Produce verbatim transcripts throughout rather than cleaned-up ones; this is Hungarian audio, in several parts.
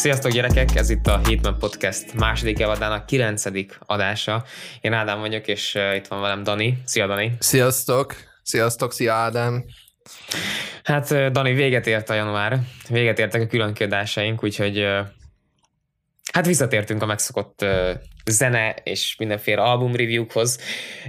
Sziasztok gyerekek, ez itt a Heatmap Podcast második évadának kilencedik adása. Én Ádám vagyok, és itt van velem Dani. Szia Dani! Sziasztok! Sziasztok, szia Ádám! Hát Dani, véget ért a január, véget értek a különkiadásaink, úgyhogy hát visszatértünk a megszokott zene és mindenféle album reviewkhoz.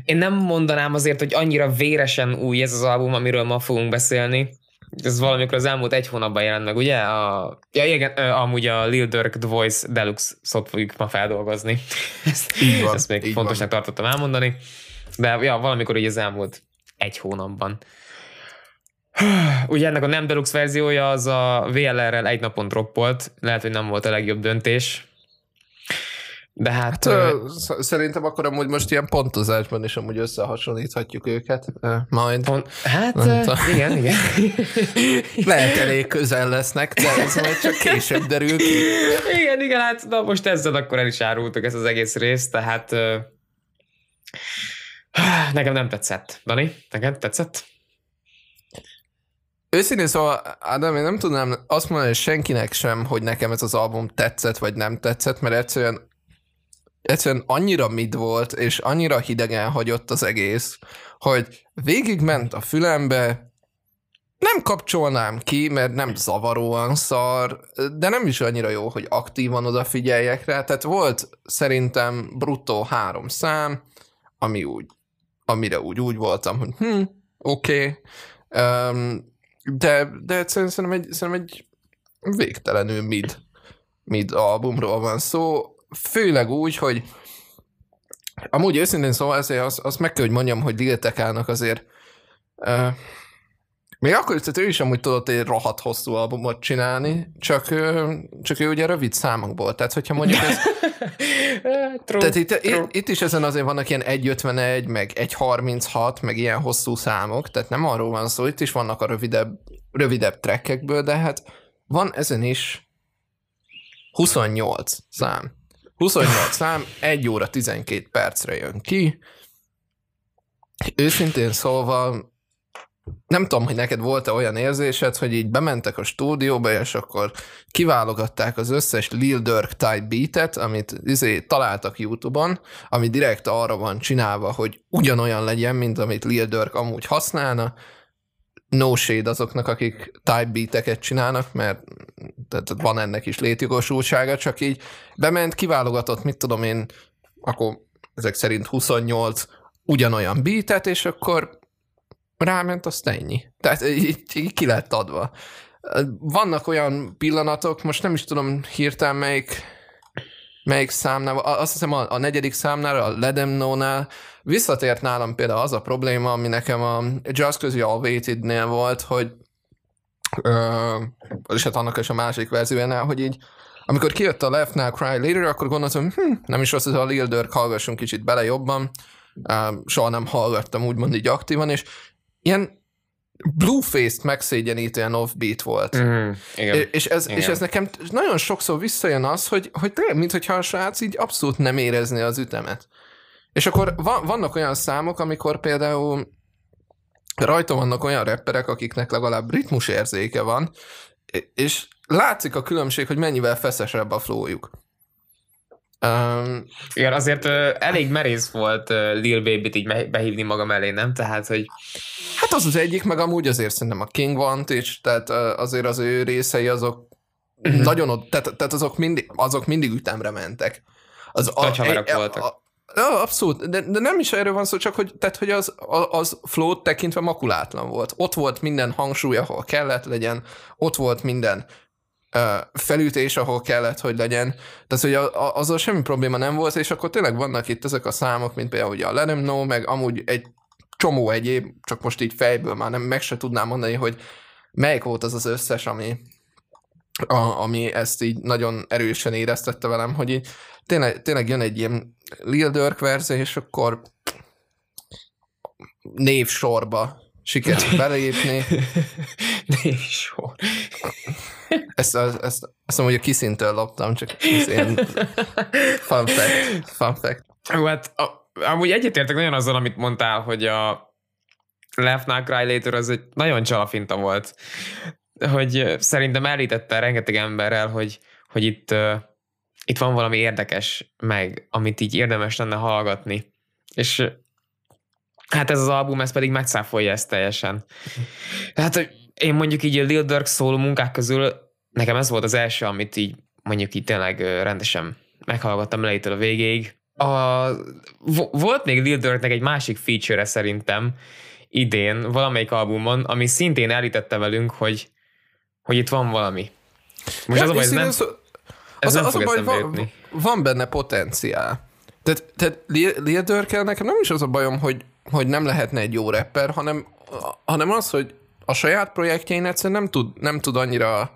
Én nem mondanám azért, hogy annyira véresen új ez az album, amiről ma fogunk beszélni. Ez valamikor az elmúlt egy hónapban jelent meg, ugye? A, ja, igen, amúgy a Lil Durk, The Voice Deluxe szót fogjuk ma feldolgozni. Ezt, van, ezt még fontosnak van. Tartottam elmondani. De ja, valamikor ugye az elmúlt egy hónapban. Ugye ennek a nem deluxe verziója az a vé el er-rel egy napon droppolt. Lehet, hogy nem volt a legjobb döntés. De hát... hát ö, szerintem akkor amúgy most ilyen pontozásban is amúgy összehasonlíthatjuk őket. Majd. Pont, hát ö, igen, igen. Lehet elég közel lesznek, de ez majd csak később derül ki. Igen, igen, hát na most ezzel akkor el is árultuk ezt az egész részt, tehát ö, nekem nem tetszett. Dani, nekem tetszett? Őszintén szóval, Ádám, én nem tudnám azt mondani senkinek sem, hogy nekem ez az album tetszett, vagy nem tetszett, mert egyszerűen egyszerűen annyira mid volt, és annyira hidegen hagyott az egész, hogy végigment a fülembe, nem kapcsolnám ki, mert nem zavaróan szar, de nem is annyira jó, hogy aktívan odafigyeljek rá, tehát volt szerintem bruttó három szám, ami úgy, amire úgy, úgy voltam, hogy hm, oké, okay. um, de, de szerintem egy, szerintem egy végtelenül mid, mid albumról van szó, főleg úgy, hogy amúgy őszintén szóval azért azt, azt meg kell, hogy mondjam, hogy Liltekának azért uh, még akkor is, tehát ő is amúgy tudott egy rohadt hosszú albumot csinálni, csak, uh, csak ő ugye rövid számokból, tehát hogyha mondjuk ez true, tehát itt, itt, itt is ezen azért vannak ilyen egy ötvenegy, meg egy harminchat, meg ilyen hosszú számok, tehát nem arról van szó, itt is vannak a rövidebb, rövidebb trackekből, de hát van ezen is huszonnyolc szám. huszonnyolc szám, egy óra tizenkét percre jön ki. Őszintén szólva, nem tudom, hogy neked volt-e olyan érzésed, hogy így bementek a stúdióba, és akkor kiválogatták az összes Lil Durk type beatet, amit izé találtak YouTube-on, ami direkt arra van csinálva, hogy ugyanolyan legyen, mint amit Lil Durk amúgy használna. No shade azoknak, akik type beateket csinálnak, mert tehát van ennek is létjogosultsága, csak így bement, kiválogatott, mit tudom én, akkor ezek szerint huszonnyolc ugyanolyan beatet, és akkor ráment, azt ennyi. Tehát így, így ki lett adva. Vannak olyan pillanatok, most nem is tudom hirtelen melyik, melyik számnál, azt hiszem a, a negyedik számnál, a Let Them Know-nál visszatért nálam például az a probléma, ami nekem a Just Cause You're Waited-nél volt, hogy Uh, és hát annak is a másik verziójánál, hogy így, amikor kijött a Left Now Cry Later, akkor gondoltam, hm, nem is rossz, hogy a Lil Durk hallgassunk kicsit bele jobban, uh, soha nem hallgattam úgymond így aktívan, és ilyen Blueface-t megszégyenítően offbeat volt. Mm, igen, és, ez, igen. és ez nekem nagyon sokszor visszajön az, hogy, hogy tényleg, mintha a srác így abszolút nem érezné az ütemet. És akkor van, vannak olyan számok, amikor például rajta vannak olyan rapperek, akiknek legalább ritmus érzéke van, és látszik a különbség, hogy mennyivel feszesebb a flowjuk. Um, Igen, azért uh, elég merész volt uh, Lil Baby-t így behívni maga mellé, nem? Tehát, hogy... Hát az az egyik, meg amúgy azért szerintem a King Von is, tehát uh, azért az ő részei azok nagyon ott, tehát, tehát azok, mindig, azok mindig ütemre mentek. Az Nagy haverek a, voltak. A, Abszolút, de, de nem is erről van szó, csak hogy, tehát, hogy az, az flow tekintve makulátlan volt. Ott volt minden hangsúly, ahol kellett legyen, ott volt minden uh, felütés, ahol kellett, hogy legyen. Tehát, hogy a, a, azzal semmi probléma nem volt, és akkor tényleg vannak itt ezek a számok, mint például ugye a Let Them Know, meg amúgy egy csomó egyéb, csak most így fejből már nem, meg se tudnám mondani, hogy melyik volt az az összes, ami, a, ami ezt így nagyon erősen éreztette velem, hogy így tényleg, tényleg jön egy ilyen Lil Durk verzió, és akkor névsorba sikerült belépni. Névsor. Ezt, ezt, ezt, azt mondom, hogy a Kiszintől loptam, csak ez ilyen fun fact. Fun fact. Hát, a, amúgy egyetértek nagyon azzal, amit mondtál, hogy a Left Now Cry Later az egy nagyon csalafinta volt. Hogy szerintem elítette rengeteg emberrel, hogy hogy itt, uh, itt van valami érdekes meg, amit így érdemes lenne hallgatni. És hát ez az album, ez pedig megszáfolja ezt teljesen. Hát én mondjuk így a Lil Durk szóló munkák közül nekem ez volt az első, amit így mondjuk így tényleg rendesen meghallgattam elejétől a végéig. A, volt még Lil Durknek egy másik feature-e szerintem idén, valamelyik albumon, ami szintén elítette velünk, hogy, hogy itt van valami. Most ja, az, ez nem, ez az, nem az fog a baj, van, van benne potenciál. Tehát, tehát Lil Durkkel nekem nem is az a bajom, hogy, hogy nem lehetne egy jó rapper, hanem, hanem az, hogy a saját projektjein egyszerűen nem tud, nem tud annyira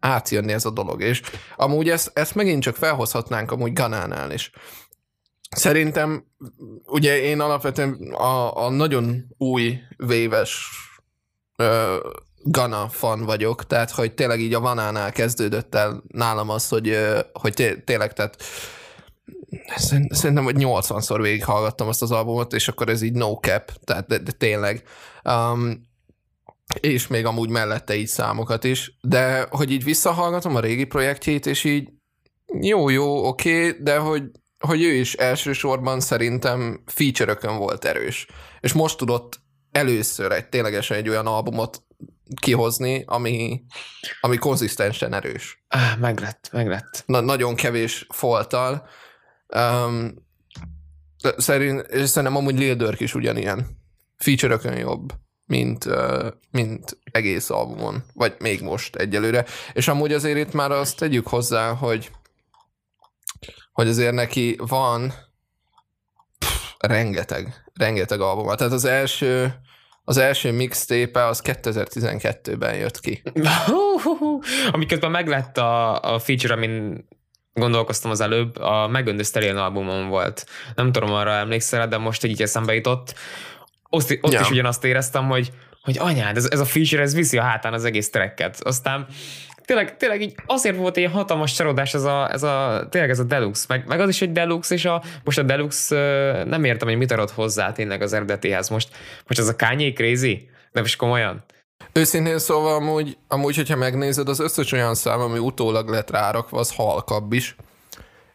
átjönni ez a dolog. És amúgy ezt, ezt megint csak felhozhatnánk amúgy Ganánál is. Szerintem, ugye én alapvetően a, a nagyon új, véves ö, Gana fan vagyok, tehát hogy tényleg így a Vanánál kezdődött el nálam az, hogy, ö, hogy té, tényleg, tehát szerintem, hogy nyolcvanszor végighallgattam azt az albumot, és akkor ez így no cap, tehát de, de tényleg. Um, és még amúgy mellette így számokat is, de hogy így visszahallgatom a régi projektjét, és így jó, jó, oké, okay, de hogy hogy ő is elsősorban szerintem feature-ökön volt erős. És most tudott először egy, ténylegesen egy olyan albumot kihozni, ami, ami konzisztensen erős. Ah, meglett, meglett. Na, nagyon kevés folttal. Um, szerint, és szerintem amúgy Lil Durk is ugyanilyen. Feature-ökön jobb, mint, uh, mint egész albumon. Vagy még most egyelőre. És amúgy azért itt már azt tegyük hozzá, hogy hogy azért neki van pff, rengeteg, rengeteg albuma. Tehát az első, az első mixtape az kétezer-tizenkettőben jött ki. Amiközben meglett a, a feature, amin gondolkoztam az előbb, a Megöndő Szterén albumon volt. Nem tudom, arra emlékszel, de most így eszembe jutott. Ott, ott ja. is ugyanazt éreztem, hogy, hogy anyád, ez, ez a feature, ez viszi a hátán az egész tracket. Aztán Tényleg, tényleg így azért volt ilyen hatalmas csalódás ez a, ez a, tényleg ez a Deluxe, meg, meg az is, hogy Deluxe, és a, most a Deluxe nem értem, hogy mit adott hozzá tényleg az eredetéhez. Most, most ez a Kanye crazy? Nem is komolyan. Őszintén szóval amúgy, amúgy, hogyha megnézed, az összes olyan szám, ami utólag lett rárakva, az halkabb is.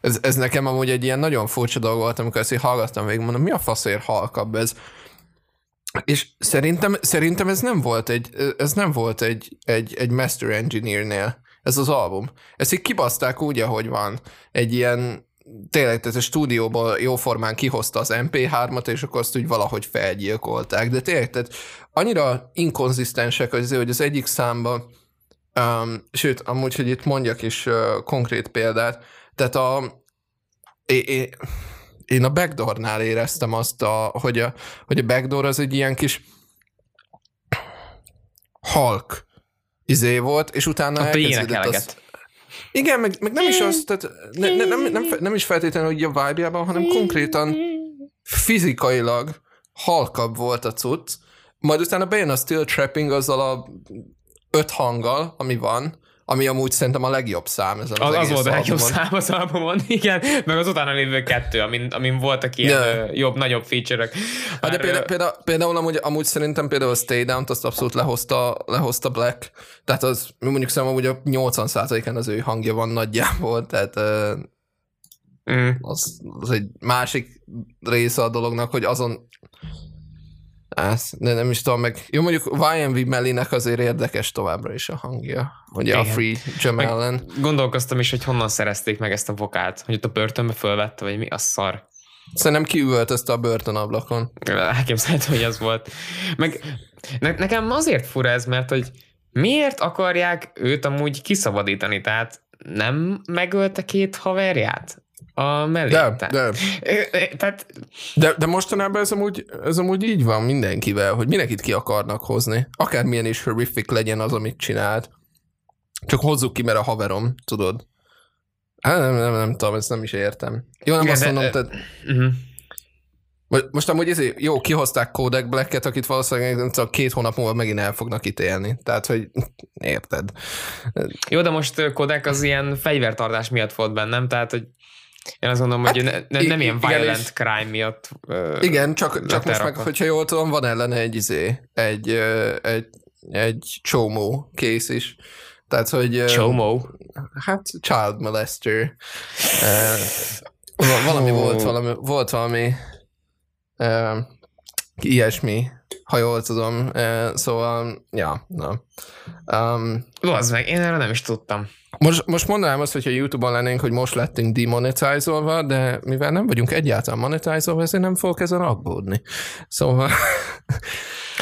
Ez, ez nekem amúgy egy ilyen nagyon furcsa dolog volt, amikor ezt így hallgattam végig, mondom, mi a faszért halkabb ez? És szerintem, szerintem ez nem volt egy, ez nem volt egy, egy, egy Master Engineer-nél, ez az album. Ezt így kibaszták úgy, ahogy van. Egy ilyen, tényleg, tehát a stúdióból jóformán kihozta az em pé hármat, és akkor azt úgy valahogy felgyilkolták. De tényleg, tehát annyira inkonzisztensek az, hogy az egyik számban, um, sőt, amúgy, hogy itt mondjak is uh, konkrét példát, tehát a... É, é, Én a Backdoornál éreztem azt, a, hogy, a, hogy a Backdoor az egy ilyen kis halk izé volt, és utána elkezdődött azt. Igen, meg, meg nem is az, tehát ne, ne, nem, nem, nem is feltétlenül hogy a vibe-jában, hanem konkrétan fizikailag halkabb volt a cucc. Majd utána bejön a Still Trapping azzal a öt hanggal, ami van, ami amúgy szerintem a legjobb szám ezen az, az egész Az volt a legjobb albumon. Szám az albumon, igen, meg az utána lévő kettő, amin, amin voltak ilyen yeah. jobb, nagyobb feature-ök. Már... De például, például, például amúgy, amúgy szerintem például a Stay Down-t azt abszolút lehozta, lehozta Black, tehát az mondjuk szerintem amúgy a nyolcvan százalékán az ő hangja van nagyjából, tehát mm. az, az egy másik része a dolognak, hogy azon... Ezt nem is tudom meg. Jó, mondjuk vé em vé Mellinek azért érdekes továbbra is a hangja. Ugye igen. A Free Jamellen. Gondolkoztam is, hogy honnan szerezték meg ezt a vokált. Hogy ott a börtönbe fölvette, vagy mi a szar. Szerintem kiüvöltözte a börtönablakon. Elképzelhető, hogy az volt. Meg ne- nekem azért fura ez, mert hogy miért akarják őt amúgy kiszabadítani? Tehát nem megölte két haverját? A mellé. De, de. Tehát... de, de mostanában ez amúgy, ez amúgy így van mindenkivel, hogy mindenkit ki akarnak hozni. Akármilyen is horrific legyen az, amit csinált. Csak hozzuk ki, mert a haverom, tudod. Hát nem, nem, nem tudom, ezt nem is értem. Jó, nem igen, azt de, mondom, tehát... Uh-huh. Most amúgy ezért jó, kihozták Kodak Blacket, akit valószínűleg két hónap múlva megint el fognak ítélni. Tehát, hogy érted. Jó, de most Kodak az ilyen fegyvertartás miatt volt bennem, tehát, hogy én azt gondolom, hát, hogy ne, nem igen, ilyen violent és, crime miatt ö, igen, csak, csak most meg, hogyha jól tudom, van ellene egy izé, egy, ö, egy, egy csomó kész is. Tehát, hogy... Csomó. Hát, child molester. Valami oh. volt, valami, volt valami uh, ilyesmi, ha jól tudom. Uh, szóval, ja, na. Um, Vazd meg, én erre nem is tudtam. Most, most mondanám azt, hogyha YouTube-on lennénk, hogy most lettünk demonetizolva, de mivel nem vagyunk egyáltalán monetizolva, ezért nem fogok ezen aggódni. Szóval...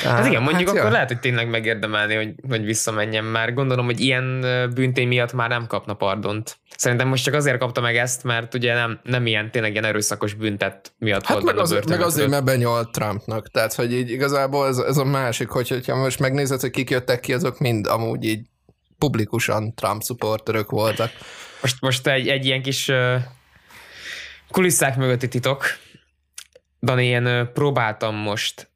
Hát igen, mondjuk hát akkor ja. lehet, hogy tényleg megérdemelni, hogy, hogy visszamenjen már. Gondolom, hogy ilyen bűntény miatt már nem kapna pardont. Szerintem most csak azért kapta meg ezt, mert ugye nem, nem ilyen tényleg ilyen erőszakos büntet miatt. Hát meg, az, meg azért, mert benyolt Trumpnak. Tehát, hogy így igazából ez, ez a másik, hogyha most megnézed, hogy kik jöttek ki, azok mind amúgy így publikusan Trump supporterök voltak. Most, most egy, egy ilyen kis kulisszák mögötti titok. Dani, én próbáltam most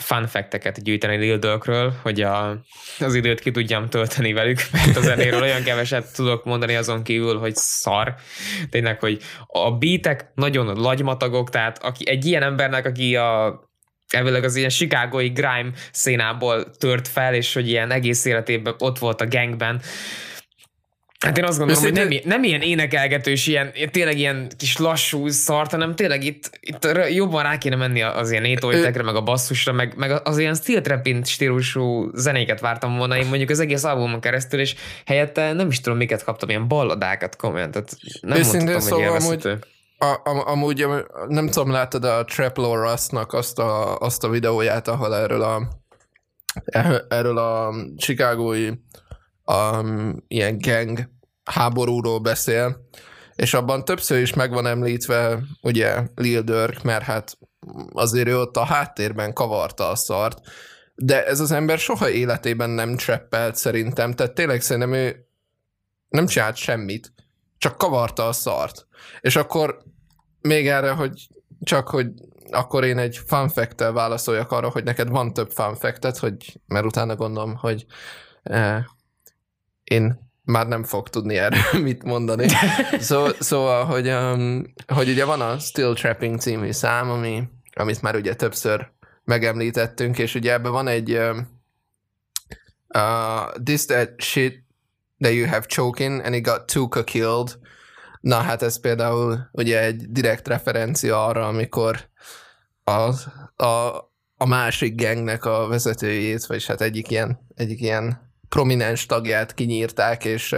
fun fact-eket gyűjteni Lil Durkről, hogy a, az időt ki tudjam tölteni velük, mert az zenéről olyan keveset tudok mondani azon kívül, hogy szar. Tényleg, hogy a beatek nagyon lagymatagok, tehát aki, egy ilyen embernek, aki a elvileg az ilyen chicagói grime szénából tört fel, és hogy ilyen egész életében ott volt a gangben. Hát én azt gondolom, Össze, hogy nem, nem ilyen énekelgetős, ilyen, tényleg ilyen kis lassú szart, hanem tényleg itt, itt jobban rá kéne menni az ilyen étóitekre, meg a basszusra, meg, meg az ilyen steel trap stílusú zenéket vártam volna én mondjuk az egész albumon keresztül, és helyette nem is tudom, miket kaptam, ilyen balladákat, komolyan, tehát nem mondhatom, szóval hogy élvezhető. Amúgy... A, am, amúgy nem tudom, láttad a Trap Lore es es-nek azt a, azt a videóját, ahol erről a erről a chicagói um, ilyen gang háborúról beszél, és abban többször is meg van említve ugye Lil Durk, mert hát azért ő ott a háttérben kavarta a szart, de ez az ember soha életében nem trappelt szerintem, tehát tényleg szerintem ő nem csinált semmit, csak kavarta a szart. És akkor még erre, hogy csak, hogy akkor én egy fun fact-tel válaszoljak arra, hogy neked van több fun fact-et, hogy mert utána gondolom, hogy eh, én már nem fog tudni erről mit mondani. Szó, szóval, hogy, um, hogy ugye van a Still Trapping című szám, ami, amit már ugye többször megemlítettünk, és ugye ebben van egy um, uh, This That Shit That You Have Choking and It Got Tuka Killed. Na hát ez például ugye egy direkt referencia arra, amikor a, a, a másik gangnek a vezetőjét, vagy hát egyik ilyen, egyik ilyen prominens tagját kinyírták, és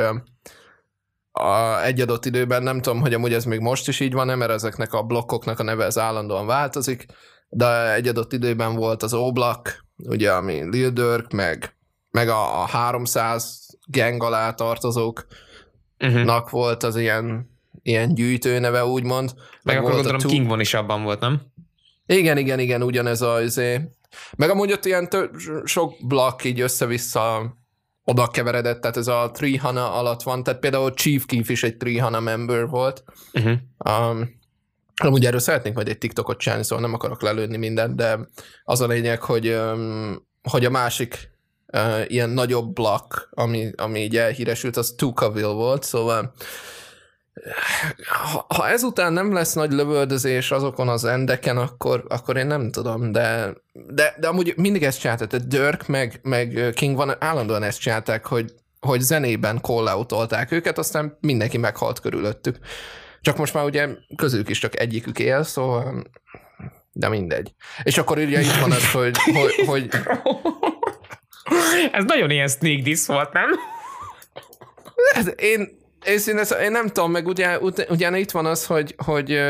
a, egy adott időben, nem tudom, hogy amúgy ez még most is így van-e, mert ezeknek a blokkoknak a neve az állandóan változik, de egy adott időben volt az O-block, ugye ami Lil Durk, meg, meg a, a háromszáz gang alá tartozók, Uh-huh. nak volt az ilyen, ilyen gyűjtő neve, úgymond. Meg, meg akkor gondolom, King Von is abban volt, nem? Igen, igen, igen, ugyanez az. Meg amúgy ott ilyen tő, sok blokk így össze-vissza oda keveredett, tehát ez a Trihana alatt van, tehát például Chief Keef is egy Trihana member volt. Uh-huh. Um, amúgy erről szeretnénk majd egy TikTokot csinálni, szóval nem akarok lelődni mindent, de az a lényeg, hogy, um, hogy a másik Uh, ilyen nagyobb blokk, ami, ami így elhíresült, az Tookaville volt, szóval ha, ha ezután nem lesz nagy lövöldözés azokon az endeken, akkor, akkor én nem tudom, de, de, de amúgy mindig ezt csinálták, tehát Durk meg, meg King Von állandóan ezt csinálták, hogy, hogy zenében call-out-olták őket, aztán mindenki meghalt körülöttük. Csak most már ugye közülük is csak egyikük él, szóval de mindegy. És akkor ugye itt van az, hogy, hogy, hogy ez nagyon ilyen sneak diss volt, nem? Én, én, én nem tudom, meg ugyan, ugyan itt van az, hogy, hogy,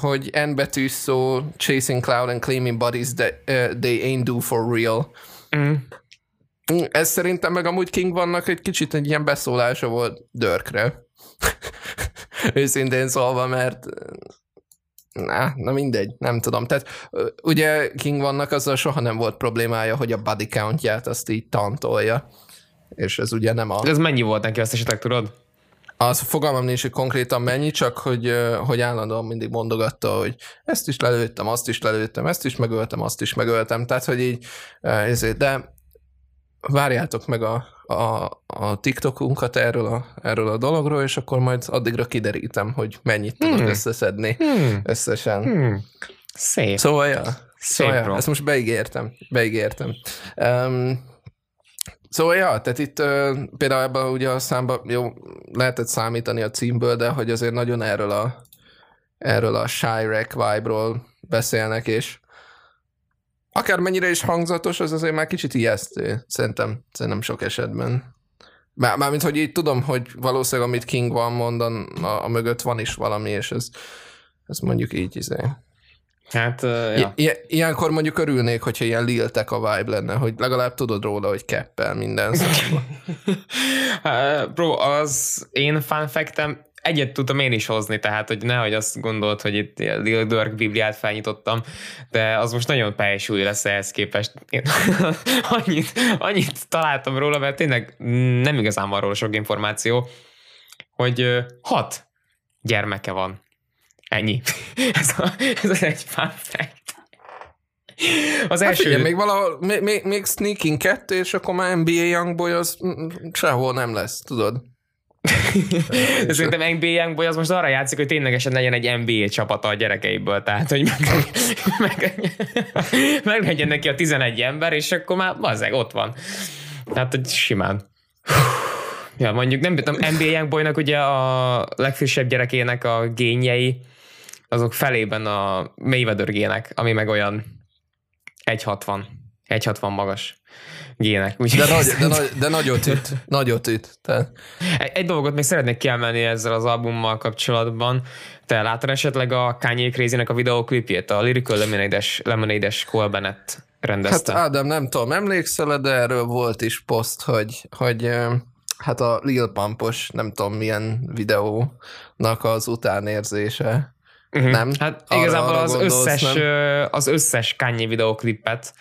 hogy N betű szó, chasing cloud and claiming bodies that uh, they ain't do for real. Mm. Ez szerintem meg amúgy King Vonnak egy kicsit egy ilyen beszólása volt Durkre. Őszintén szólva, mert na, na mindegy, nem tudom. Tehát ugye King Vonnak azzal soha nem volt problémája, hogy a body countját azt így tantolja. És ez ugye nem a... De ez mennyi volt neki, azt esetleg tudod? Az fogalmam nincs, hogy konkrétan mennyi, csak hogy, hogy állandóan mindig mondogatta, hogy ezt is lelőttem, azt is lelőttem, ezt is megöltem, azt is megöltem. Tehát, hogy így ezért, de várjátok meg a, a, a TikTokunkat erről a, erről a dologról, és akkor majd addigra kiderítem, hogy mennyit hmm. tudok összeszedni hmm. összesen. Hmm. Szép. Szóval, ja. Szép, szóval ja. Ezt most beígértem. Beígértem. Um, Szóval, ja, tehát itt például ebben ugye a számban, jó, lehetett számítani a címből, de hogy azért nagyon erről a erről a Shy-Rack vibe-ról beszélnek, és akármennyire is hangzatos, az azért már kicsit ijesztő, szerintem, szerintem sok esetben. Már, mármint, hogy így tudom, hogy valószínűleg amit King Von mondan, a, a mögött van is valami, és ez, ez mondjuk így izé. Hát, uh, ja. I- i- ilyenkor mondjuk örülnék, hogyha ilyen liltek a vibe lenne, hogy legalább tudod róla, hogy keppel minden szóval. uh, bro, az én fun fact-em egyet tudtam én is hozni, tehát hogy nehogy azt gondolt, hogy itt Lil Durk bibliát felnyitottam, de az most nagyon pálysúly lesz ehhez képest. Én annyit, annyit találtam róla, mert tényleg nem igazán van róla sok információ, hogy hat gyermeke van. Ennyi. Ez, a, ez az egy fun fact. Az hát első... Figyelj, még valahol, még, még Sneaking kettő, és akkor már en bé á Young Boy az sehol nem lesz, tudod? Szerintem en bé á Young Boy az most arra játszik, hogy ténylegesen legyen egy en bé á csapata a gyerekeiből, tehát hogy meg, meg, meg legyen neki a tizenegy ember, és akkor már bazzeg, ott van. Tehát, hogy simán. Ja, mondjuk nem tudom, en bé á Young Boynak ugye a legfrissebb gyerekének a génjei, azok felében a Mayweather gének, ami meg olyan egy hatvan magas gének. De, nagy, de, nagy, de nagyot üt. Nagyot üt. Tehát. Egy, egy dolgot még szeretnék kiemelni ezzel az albummal kapcsolatban. Te láttad esetleg a Kanye Crazy-nek a videóklipjét? A Lyrical Lemonade-es, Lemonade-es Cole Bennett rendezte. Hát Ádám, nem tudom, emlékszel, de erről volt is poszt, hogy, hogy hát a Lil Pumpos nem tudom milyen videónak az utánérzése. Uh-huh. Nem? Hát arra, igazából arra az, gondolsz, összes, nem? az összes Kanye videóklipet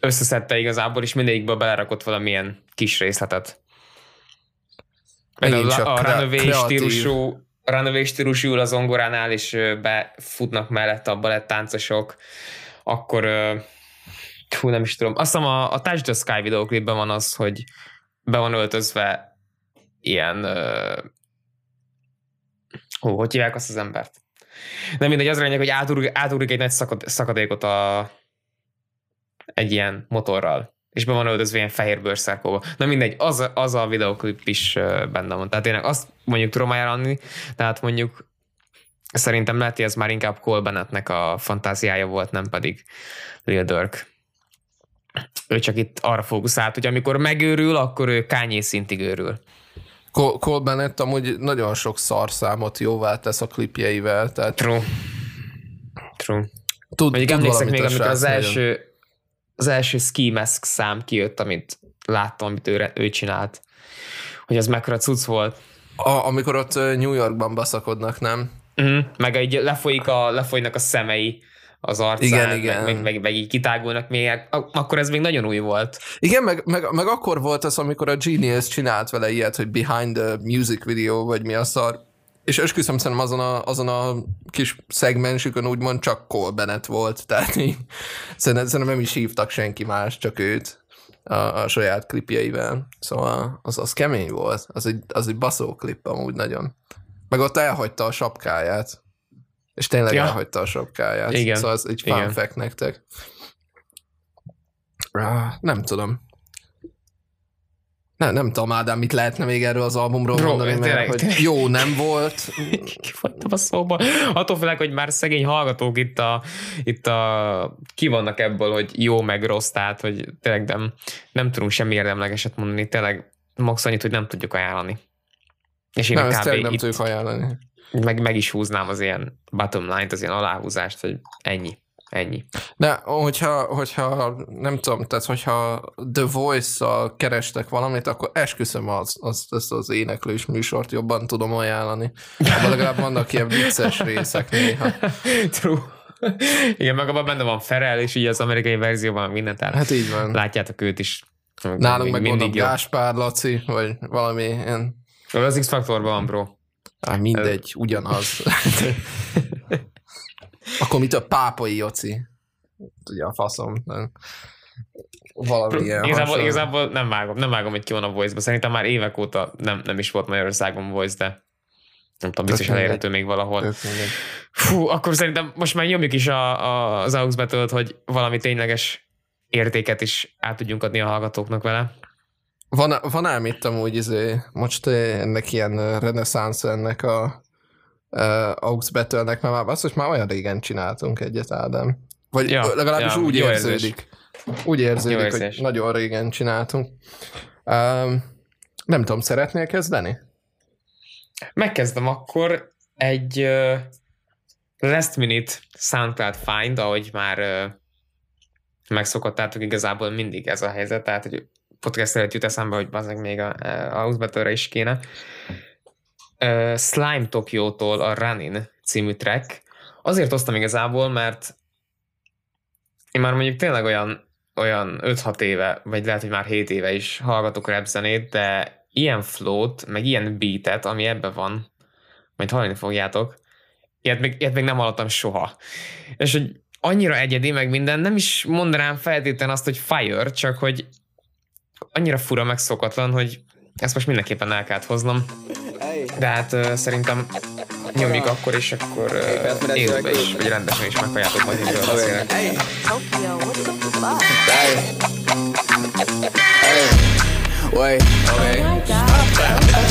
összeszedte igazából, és mindegyikből belerakott valamilyen kis részletet. Megint csak a Runaway stílusú, Runaway stílusú ül a zongoránál, és befutnak mellett a balettáncosok. Akkor, hú, nem is tudom. Azt hiszem a, a Touch the Sky videóklipben van az, hogy be van öltözve ilyen... Hú, hogy hívják azt az embert? Nem mindegy, az lényeg, hogy átugrik, átugrik egy nagy szakad, szakadékot a... egy ilyen motorral, és be van öltözve ilyen fehér bőrszárkóba. Na mindegy, az, az a videóklip is benne van. Tehát tényleg azt mondjuk tudom ajánlani, tehát mondjuk szerintem lehet, hogy ez már inkább Cole Bennettnek a fantáziája volt, nem pedig Lil Durk. Ő csak itt arra fókuszált, hogy amikor megőrül, akkor ő Kanye szintig őrül. Cole Bennett amúgy nagyon sok szarszámot jóvá tesz a klipjeivel, tehát... True. True. Tud, mondjuk tud emlékszek még, amikor az első... Nagyon. Az első Ski Mask szám kijött, amit láttam, amit ő, ő csinált. Hogy az mekkora cucc volt. A, amikor ott New Yorkban baszakodnak, nem? Uh-huh. Meg így lefolyik a, lefolynak a szemei az arcán, igen, igen. Meg, meg, meg, meg így kitágulnak még. Akkor ez még nagyon új volt. Igen, meg, meg, meg akkor volt az, amikor a Genius csinált vele ilyet, hogy Behind the Music Video, vagy mi a szar. És esküszöm szerintem azon a, azon a kis szegmensükön úgymond csak Cole Bennett volt, tehát így, szerintem, szerintem nem is hívtak senki más, csak őt a, a saját klipjeivel. Szóval az, az kemény volt, az egy, az egy baszó klip amúgy nagyon. Meg ott elhagyta a sapkáját, és tényleg ja. elhagyta a sapkáját. Igen. Szóval ez egy fun fact nektek. Nem tudom. Nem, nem tudom, Ádám, mit lehetne még erről az albumról Bro, mondani, mert tényleg, hogy tényleg. Jó nem volt. Kifagytam a szóba. Attól főleg, hogy már szegény hallgatók itt a, itt a ki vannak ebből, hogy jó meg rossz, tehát hogy tényleg nem, nem tudunk semmi érdemlegeset mondani, tényleg max annyit, hogy nem tudjuk ajánlani. És én nem, ezt nem tudjuk ajánlani. Meg, meg is húznám az ilyen bottom line-t, az ilyen aláhúzást, hogy ennyi. Ennyi. De hogyha, hogyha nem tudom, tehát hogyha The Voice-szal kerestek valamit, akkor esküszöm az, az, ezt az éneklős műsort jobban tudom ajánlani. Abban legalább vannak ilyen vicces részek néha. True. Igen, meg abban benne van Ferel, és így az amerikai verzióban mindent el. Hát így van. Látjátok őt is. Nálunk meg mondom Gáspár Laci, vagy valami ilyen. Az X-faktorban van, bro. Hát mindegy, ugyanaz. Akkor mit a Pápai Joci? Ugye a faszom. Nem. Valami ilyen igazából, igazából nem vágom, nem vágom, hogy ki van a Voice-ba. Szerintem már évek óta nem, nem is volt Magyarországon Voice, de nem tudom, biztos elérhető még valahol. Fú, akkor szerintem most már nyomjuk is a, a, az á u iksz betöltőt, hogy valami tényleges értéket is át tudjunk adni a hallgatóknak vele. Van, van ám itt amúgy izé, most ennek ilyen reneszánsz ennek a uh, aux battle-nek, mert már basszus, már olyan régen csináltunk egyet, Ádám. Vagy ja, legalábbis ja, úgy érződik. Érzés. Úgy érződik, jó hogy érzés. Nagyon régen csináltunk. Um, nem tudom, szeretnél kezdeni? Megkezdem akkor egy uh, last minute SoundCloud find, ahogy már uh, megszokottátok, igazából mindig ez a helyzet, tehát hogy podcast előtt jut eszembe, hogy bazdmeg még a, a Outbattle-re is kéne. Uh, Slime Tokyo-tól a Runnin című track. Azért hoztam igazából, mert én már mondjuk tényleg olyan, olyan öt-hat éve, vagy lehet, hogy már hét éve is hallgatok rap zenét, de ilyen flow-t, meg ilyen beatet, ami ebben van, majd hallani fogjátok, ilyet még, ilyet még nem hallottam soha. És hogy annyira egyedi, meg minden, nem is mondanám feltétlenül azt, hogy fire, csak hogy annyira fura, meg szokatlan, hogy ezt most mindenképpen el kellett hoznom. De hát uh, szerintem nyomjuk akkor, és akkor uh, élőbe is, vagy rendesen is meghalljátok, hogy így jól beszélek. Wait, okay.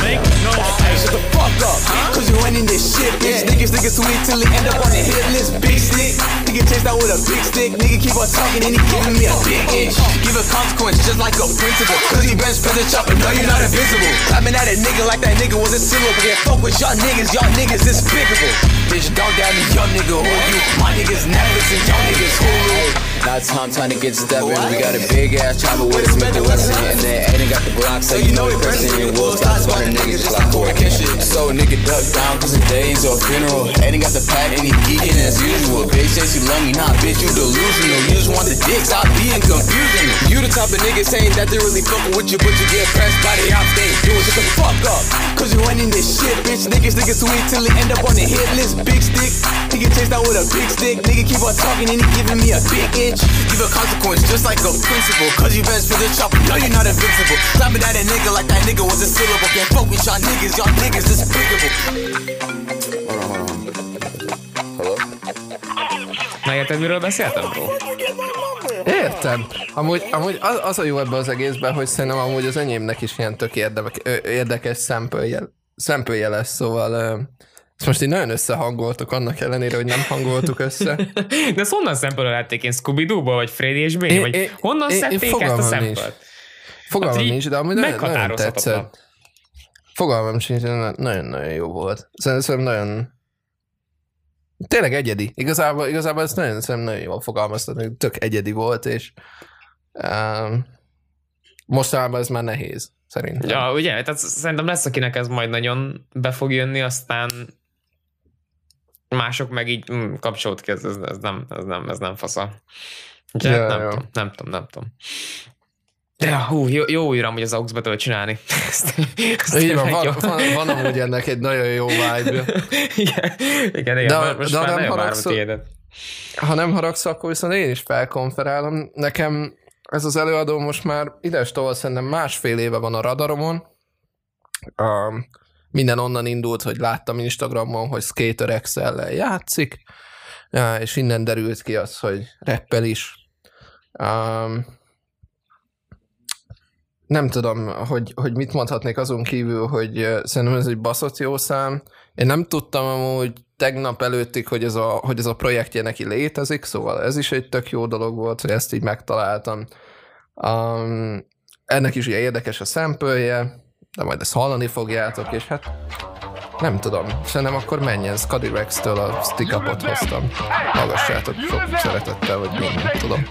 Make noise. Hey, shut the fuck up, cause you ain't in this shit, bitch. Niggas, niggas sweet till they end up on the hit list, big stick. Nigga chased out with a big stick. Nigga keep on talking and he giving me a big inch. Give a consequence just like a principle. Cause he bench press the chopper, no, you're not invisible. I've been at a nigga like that nigga was invisible. Yeah, fuck with y'all niggas, y'all niggas is despicable. Bitch, dog down to your nigga, who you? My niggas Netflix and y'all niggas Hulu. Now it's time, time to get steppin'. We got a big ass chopper with a Smith and Wesson, and then Aiden got the Glock, so you know he pressin'. And wolves got spawning niggas just like four shit. So nigga duck down, cause today's a funeral. Aiden got the pack and he geekin' as usual. Bitch says you love me, nah bitch you delusional. You just want the dicks, I bein' confusing. You the type of nigga saying that they really fuckin' with you, but you get pressed by the ops. They ain't doin' shut the fuck up, cause you ain't in this shit, bitch. Niggas, niggas sweet till they end up on the hit list, big stick. Nigga chased out with a big stick. Nigga keep on talking and he giving me a big itch. Give a consequence just like a principle. Cause you bench for the chopper, no you're not invincible. Slapping at a nigga like that nigga was a syllable. Can't fuck with y'all niggas, y'all niggas is despicable. Hold on, hold on. Hello? Na érted, miről beszéltem, bro? Értem. Amúgy, amúgy az, az a jó ebben az egészben, hogy szerintem amúgy az enyémnek is ilyen tök érdekes szempője, szempője lesz, szóval... Ezt most így nagyon összehangoltuk, annak ellenére, hogy nem hangoltuk össze. De ezt honnan szempől látték? Én Scooby-Doo-ból, vagy Freddy és Benny? Vagy én, honnan szedték ezt a szempölt? Fogalmam hát nincs, de amúgy nagyon, nagyon tetszett. Fogalmam sincs, nagyon-nagyon jó volt. Szerintem nagyon... Tényleg egyedi. Igazából, igazából ezt nagyon, nagyon jól fogalmaztatni. Tök egyedi volt, és... Um, mostanában ez már nehéz, szerintem. Ja, ugye? Tehát szerintem lesz, akinek ez majd nagyon be fog jönni, aztán... mások meg így mm, kapcsolt ki, ez, ez, ez, nem, ez, nem, ez nem fasza. Ja, ja, nem, ja. Tudom, nem tudom, nem tudom. De hú, jó, jó újra amúgy az aux-betől csinálni. Ezt, ezt így van, van, van, van amúgy ennek egy nagyon jó vibe-ja. Igen, igen, igen, de, most de már nagyon várom tiédet. Ha nem haragsz, akkor viszont én is felkonferálom. Nekem ez az előadó most már ides tovább szerintem másfél éve van a radaromon. Um, Minden onnan indult, hogy láttam Instagramon, hogy Skater Excel-lel játszik, és innen derült ki az, hogy rappel is. Um, nem tudom, hogy, hogy mit mondhatnék azon kívül, hogy szerintem ez egy baszott jó szám. Én nem tudtam amúgy tegnap előttig, hogy ez a, hogy ez a projektje neki létezik, szóval ez is egy tök jó dolog volt, hogy ezt így megtaláltam. Um, ennek is ugye érdekes a szempője, de majd ezt hallani fogjátok, és hát nem tudom, szerintem akkor menjen, Skater Rex-től a stick-upot hoztam. Hallgassátok sok szeretettel, vagy még nem tudom.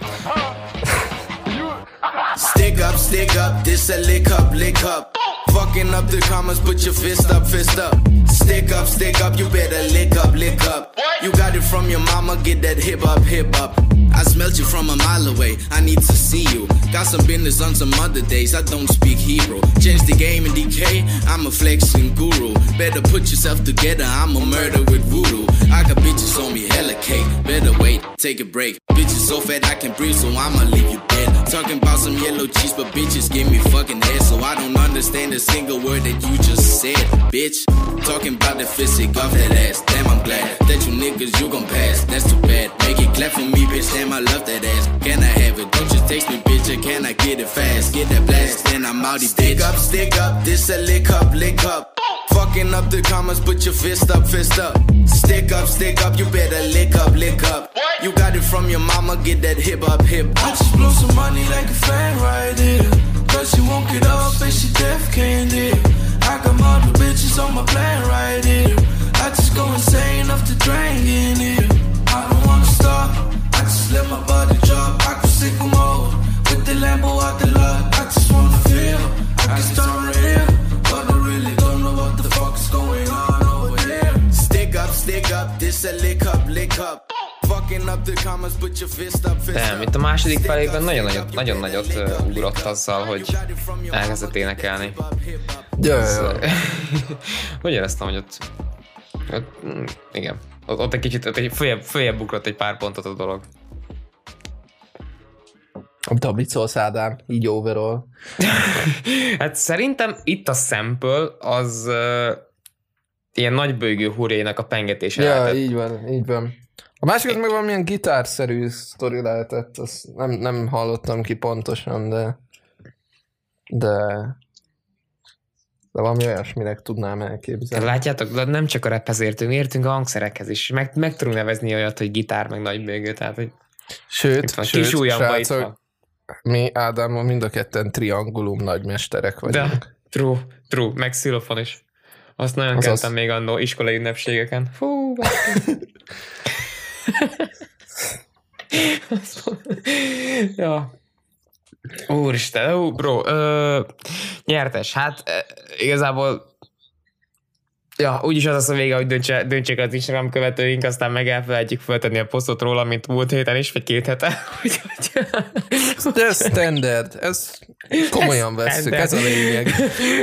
Stick up, stick up, this a lick up, lick up. Fucking up the commas, put your fist up, fist up. Stick up, stick up, you better lick up, lick up. You got it from your mama, get that hip up, hip up. I smelled you from a mile away, I need to see you. Got some business on some other days, I don't speak Hebrew. Change the game in D K, I'm a flexing guru. Better put yourself together, I'm a murder with voodoo. I got bitches on me, hella cake, better wait, take a break. Bitches so fat I can breathe, so I'ma leave you dead. Talking about some yellow cheese, but bitches give me fucking head. So I don't understand a single word that you just said, bitch. Talking about the physique of that ass, damn I'm glad. That you niggas, you gon' pass, that's too bad. Make it clap for me, bitch, damn. damn, I love that ass. Can I have it? Don't just text me, bitch, or can I get it fast? Get that blast, then I'm outie, bitch. Stick up, stick up, this a lick up, lick up. Fucking up the comments, put your fist up, fist up. Stick up, stick up, you better lick up, lick up. You got it from your mama, get that hip up, hip up. I just blew some money like a fan right here. But she won't get off and she deaf candy. I got all the bitches on my plan right here. I just go insane off the drain in here. I don't wanna stop, I just let my body drop. I can sick them all with the Lambo out the lot. I just wanna feel, I can start real, but I really don't know what the fuck is going on over there. Stick up, stick up, this a lick up, lick up. Nem, itt a második felében nagyon nagyot, nagyon nagyot ugrott azzal, hogy elkezdett énekelni. Jaj, hogy éreztem, hogy ott, ott igen, ott, ott egy kicsit, ott egy följebb, följebb ugrott egy pár pontot a dolog. Nem tudom, mit szólsz, Ádám, így overall? Hát szerintem itt a sample az uh, ilyen nagybőgő hurrének a pengetése. Ja, lehetett. Így van, így van. A másik az meg valamilyen gitárszerű sztori lehetett, azt nem, nem hallottam ki pontosan, de de, de valami olyasminek tudnám elképzelni. Látjátok, nem csak a rephez értünk, értünk a hangszerekhez is, meg, meg tudunk nevezni olyat, hogy gitár, meg nagybőgő, tehát hogy sőt, van, sőt, kis ujjamba itt van. Mi Ádámmal mind a ketten triangulum nagymesterek vagyunk. De, true, true, meg szilofon is. Azt nagyon Azaz... keltem még annó iskolai ünnepségeken. Hú, ja. Úristen, ó, bro, ö, nyertes, hát ö, igazából ja, úgyis az az a vége, hogy döntse, döntsék az Instagram követőink, aztán meg elfelejtjük föltenni a posztot róla, mint múlt héten is, vagy két heten. De ez standard, ez komolyan vesszük, ez a lényeg.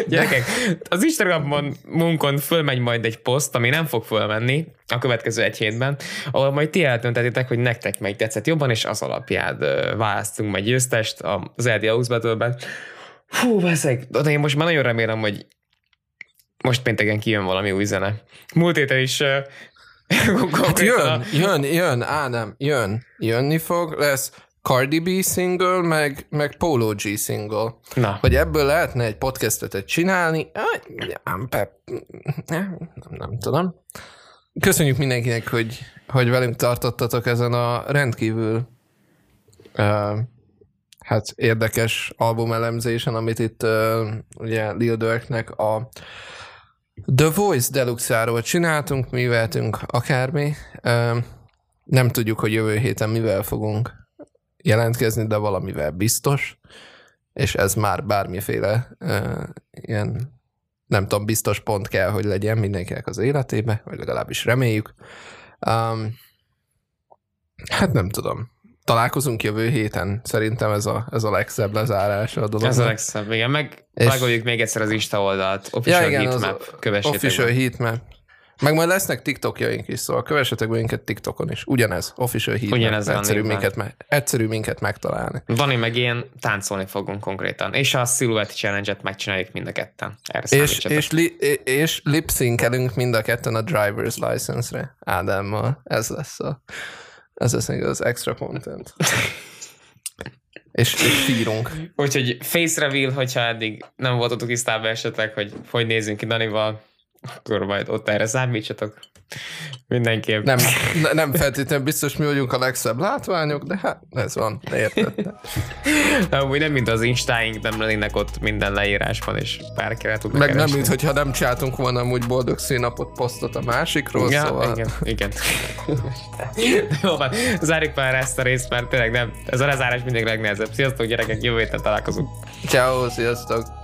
Gyerekek, az Instagram munkon fölmegy majd egy poszt, ami nem fog fölmenni a következő egy hétben, ahol majd ti eltöntetitek, hogy nektek meg tetszett jobban, és az alapján választunk majd győztest az el dé á Battle-ben. Hú, veszek, én most már nagyon remélem, hogy most pénteken kijön valami új zene. Múlt héten is... Uh, hát jön, a... jön, jön, á nem, jön. Jönni fog, lesz Cardi B single, meg, meg Polo G single. Na. Hogy ebből lehetne egy podcastet csinálni, nem, nem, nem tudom. Köszönjük mindenkinek, hogy, hogy velünk tartottatok ezen a rendkívül uh, hát érdekes albumelemzésen, amit itt uh, ugye Lil Durknek a The Voice Deluxe-áról csináltunk, műveltünk akármi. Nem tudjuk, hogy jövő héten mivel fogunk jelentkezni, de valamivel biztos, és ez már bármiféle ilyen, nem tudom, biztos pont kell, hogy legyen mindenkinek az életébe, vagy legalábbis reméljük. Hát nem tudom. Találkozunk jövő héten. Szerintem ez a, ez a legszebb lezárása a dolog. Ez a legszebb, igen. Meg vágoljuk még egyszer az Insta oldalt. Official ja, igen, Heatmap. Kövessétek. Official meg. Heatmap. Meg majd lesznek TikTokjaink is, szóval kövessetek minket TikTokon is. Ugyanez. Official Heatmap. Ugyanez egyszerű, minket me- egyszerű minket megtalálni. Van, meg ilyen táncolni fogunk konkrétan. És a Silhouette Challenge-et megcsináljuk mind a ketten. Erre és és, li- és lip-synkelünk mind a ketten a Driver's License-re. Ádámmal. Ez lesz a... Ez lesz az extra content. és, és fírunk. Úgyhogy face reveal, hogyha eddig nem voltatok tisztában esetleg, hogy hogy nézzünk ki Danival, akkor majd ott erre számítsatok. Mindenképp. Nem, nem feltétlenül biztos mi vagyunk a legszebb látványok, de hát ez van, érted. Na, úgy nem, mint az instáink, nem lennének ott minden leírásban, és bárkire tudnak meg keresni. Nem, mint hogyha nem csináltunk volna amúgy boldog színapot posztot a másikról, ja, szóval... Igen, igen. Jó van, zárjuk már ezt a részt, mert tényleg nem, ez a lezárás mindig legnehezebb. Sziasztok gyerekek, jövő héten találkozunk. Ciao, sziasztok.